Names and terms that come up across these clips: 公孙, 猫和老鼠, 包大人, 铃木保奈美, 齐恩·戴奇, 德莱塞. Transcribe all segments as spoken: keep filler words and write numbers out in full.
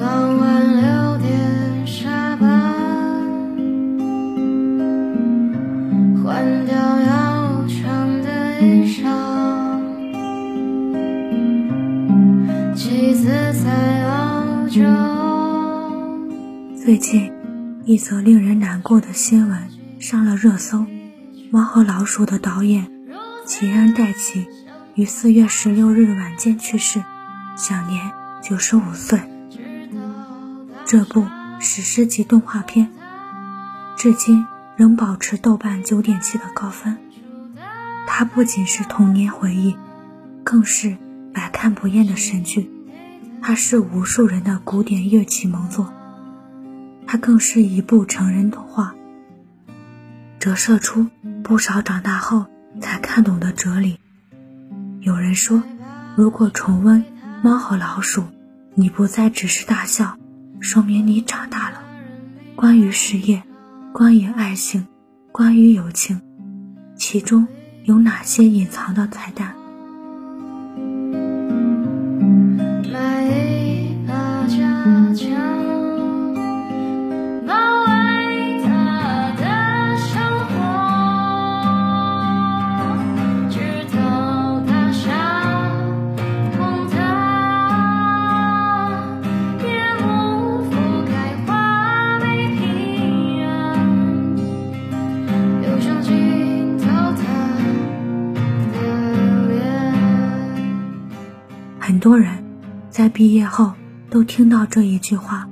傍晚六点下班，换掉要长的衣裳，妻子在澳洲。最近一则令人难过的新闻上了热搜，《猫和老鼠》的导演齐恩·戴奇于四月十六日晚间去世，享年九十五岁。这部史诗级动画片至今仍保持豆瓣 九点七 的高分，它不仅是童年回忆，更是百看不厌的神剧，它是无数人的古典乐启蒙作，它更是一部成人动画，折射出不少长大后才看懂的哲理。有人说，如果重温《猫和老鼠》，你不再只是大笑，说明你长大了。关于事业，关于爱情，关于友情，其中有哪些隐藏的彩蛋？买一把炸酱。很多人在毕业后都听到这一句话，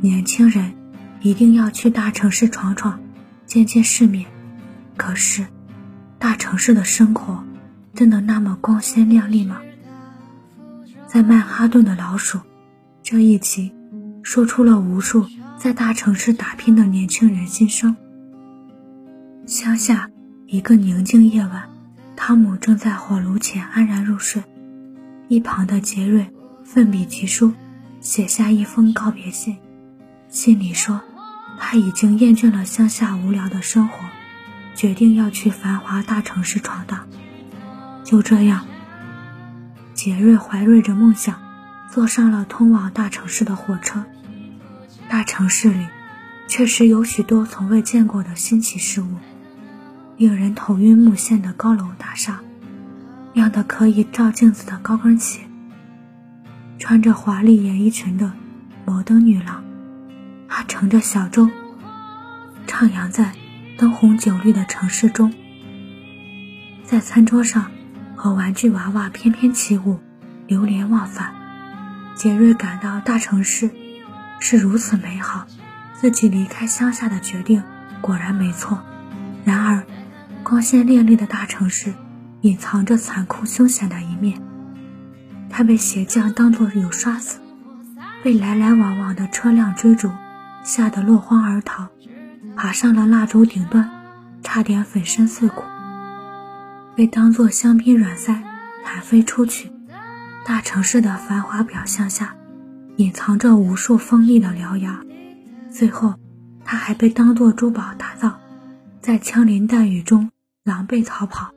年轻人一定要去大城市闯闯，见见世面。可是大城市的生活真的那么光鲜亮丽吗？在曼哈顿的老鼠这一集说出了无数在大城市打拼的年轻人心声。乡下一个宁静夜晚，汤姆正在火炉前安然入睡，一旁的杰瑞奋笔疾书写下一封告别信，信里说他已经厌倦了乡下无聊的生活，决定要去繁华大城市闯荡。就这样，杰瑞怀瑞着梦想坐上了通往大城市的火车。大城市里确实有许多从未见过的新奇事物，令人头晕目眩的高楼大厦，亮得可以照镜子的高跟鞋，穿着华丽连衣裙的摩登女郎，她乘着小舟徜徉在灯红酒绿的城市中，在餐桌上和玩具娃娃翩翩起舞，流连忘返。杰瑞感到大城市是如此美好，自己离开乡下的决定果然没错。然而光鲜亮丽的大城市隐藏着残酷凶险的一面，他被鞋匠当作有刷子，被来来往往的车辆追逐，吓得落荒而逃，爬上了蜡烛顶端，差点粉身碎骨，被当作香槟软塞弹飞出去。大城市的繁华表象下隐藏着无数锋利的獠牙，最后他还被当作珠宝打造，在枪林弹雨中狼狈逃跑。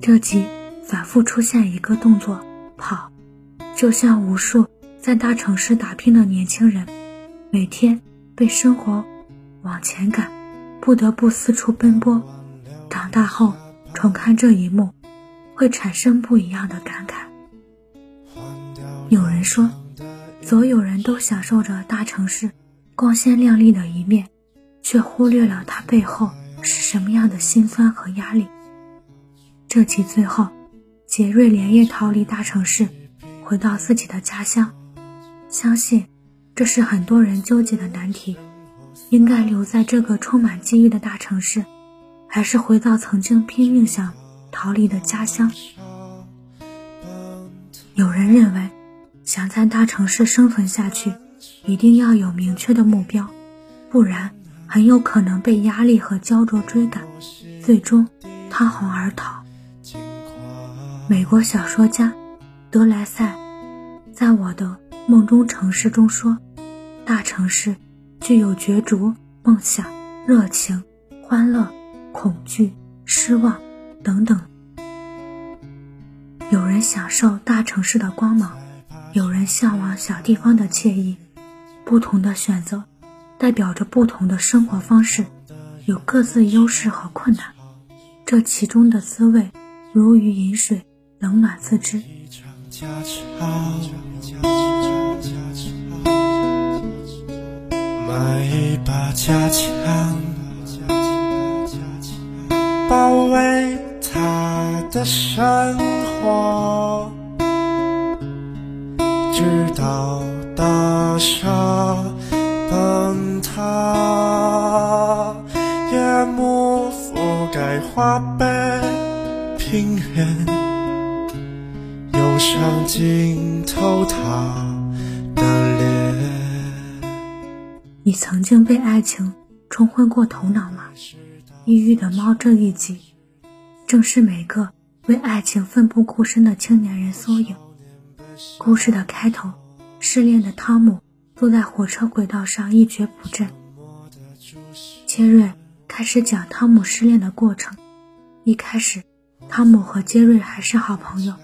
这集反复出现一个动作，跑，就像无数在大城市打拼的年轻人每天被生活往前赶，不得不四处奔波。长大后重看这一幕会产生不一样的感慨。有人说，所有人都享受着大城市光鲜亮丽的一面，却忽略了它背后是什么样的辛酸和压力。这集最后，杰瑞连夜逃离大城市，回到自己的家乡。相信这是很多人纠结的难题，应该留在这个充满机遇的大城市，还是回到曾经拼命想逃离的家乡。有人认为，想在大城市生存下去，一定要有明确的目标，不然很有可能被压力和焦灼追赶，最终仓皇而逃。美国小说家德莱塞在《我的梦中城市》中说，大城市具有角逐、梦想、热情、欢乐、恐惧、失望等等。有人享受大城市的光芒，有人向往小地方的惬意，不同的选择代表着不同的生活方式，有各自优势和困难，这其中的滋味如鱼饮水，冷暖自知。买一把家枪，保卫他的生活，直到大厦崩塌，夜幕覆盖华北平原，忧伤浸透他的脸。你曾经被爱情冲昏过头脑吗？抑郁的猫这一集正是每个为爱情奋不顾身的青年人缩影。故事的开头，失恋的汤姆坐在火车轨道上一蹶不振，杰瑞开始讲汤姆失恋的过程。一开始汤姆和杰瑞还是好朋友，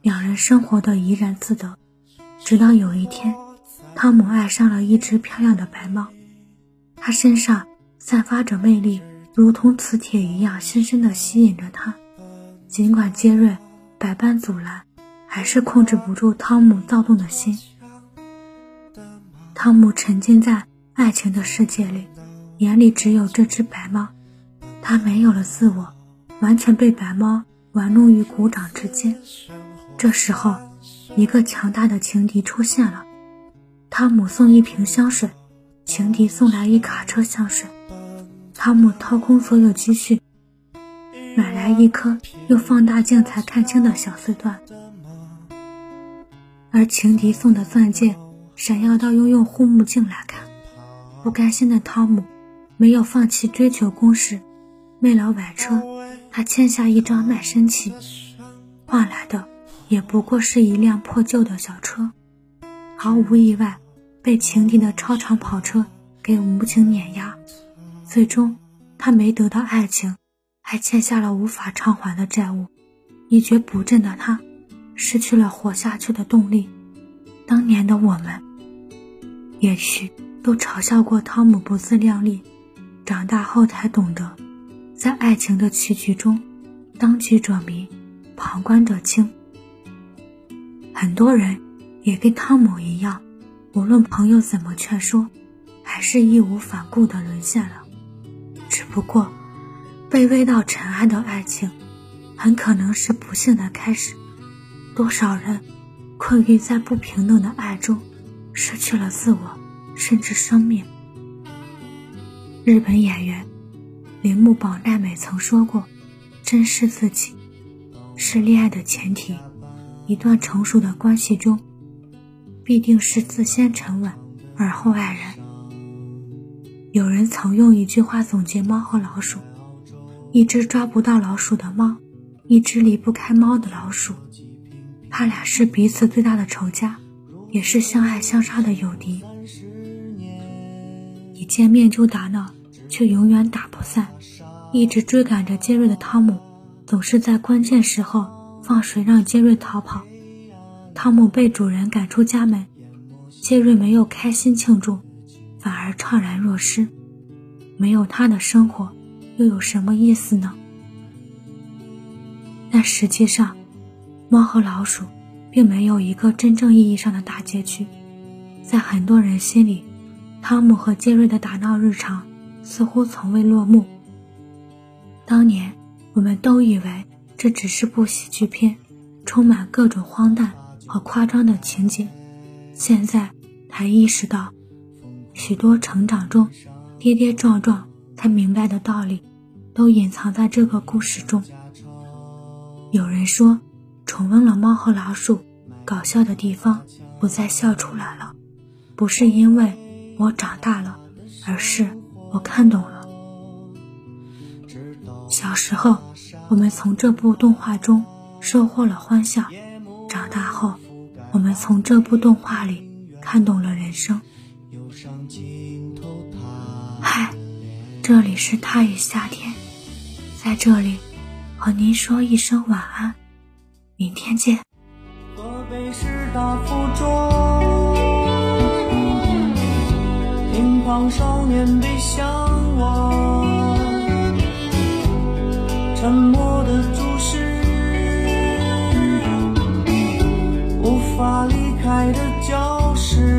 两人生活得怡然自得，直到有一天汤姆爱上了一只漂亮的白猫，它身上散发着魅力，如同磁铁一样深深地吸引着他。尽管杰瑞百般阻拦，还是控制不住汤姆躁动的心。汤姆沉浸在爱情的世界里，眼里只有这只白猫，他没有了自我，完全被白猫玩弄于股掌之间。这时候，一个强大的情敌出现了。汤姆送一瓶香水，情敌送来一卡车香水。汤姆掏空所有积蓄，买来一颗用放大镜才看清的小碎钻，而情敌送的钻戒闪耀到用用护目镜来看。不甘心的汤姆没有放弃追求公式，为了买车他签下一张卖身契，换来的也不过是一辆破旧的小车，毫无意外被情敌的超长跑车给无情碾压。最终他没得到爱情，还欠下了无法偿还的债务。一蹶不振的他失去了活下去的动力。当年的我们也许都嘲笑过汤姆不自量力，长大后才懂得，在爱情的棋局中，当局者迷，旁观者清。很多人也跟汤姆一样，无论朋友怎么劝说，还是义无反顾地沦陷了。只不过卑微到尘埃的爱情，很可能是不幸的开始。多少人困于在不平等的爱中，失去了自我，甚至生命。日本演员铃木保奈美曾说过，珍视自己是恋爱的前提，一段成熟的关系中必定是自先沉稳而后爱人。有人曾用一句话总结猫和老鼠，一只抓不到老鼠的猫，一只离不开猫的老鼠，他俩是彼此最大的仇家，也是相爱相杀的友敌。一见面就打闹，却永远打不散。一直追赶着杰瑞的汤姆总是在关键时候放水让杰瑞逃跑。汤姆被主人赶出家门，杰瑞没有开心庆祝，反而怅然若失。没有他的生活又有什么意思呢？但实际上猫和老鼠并没有一个真正意义上的大结局。在很多人心里，汤姆和杰瑞的打闹日常似乎从未落幕。当年我们都以为这只是部喜剧片，充满各种荒诞和夸张的情节。现在才意识到，许多成长中跌跌撞撞才明白的道理，都隐藏在这个故事中。有人说，重温了猫和老鼠，搞笑的地方不再笑出来了，不是因为我长大了，而是我看懂了。小时候我们从这部动画中收获了欢笑，长大后我们从这部动画里看懂了人生。嗨，这里是他与夏天，在这里和您说一声晚安，明天见。大腹中，乒乓少年的向往，沉默的注视，无法离开的教室。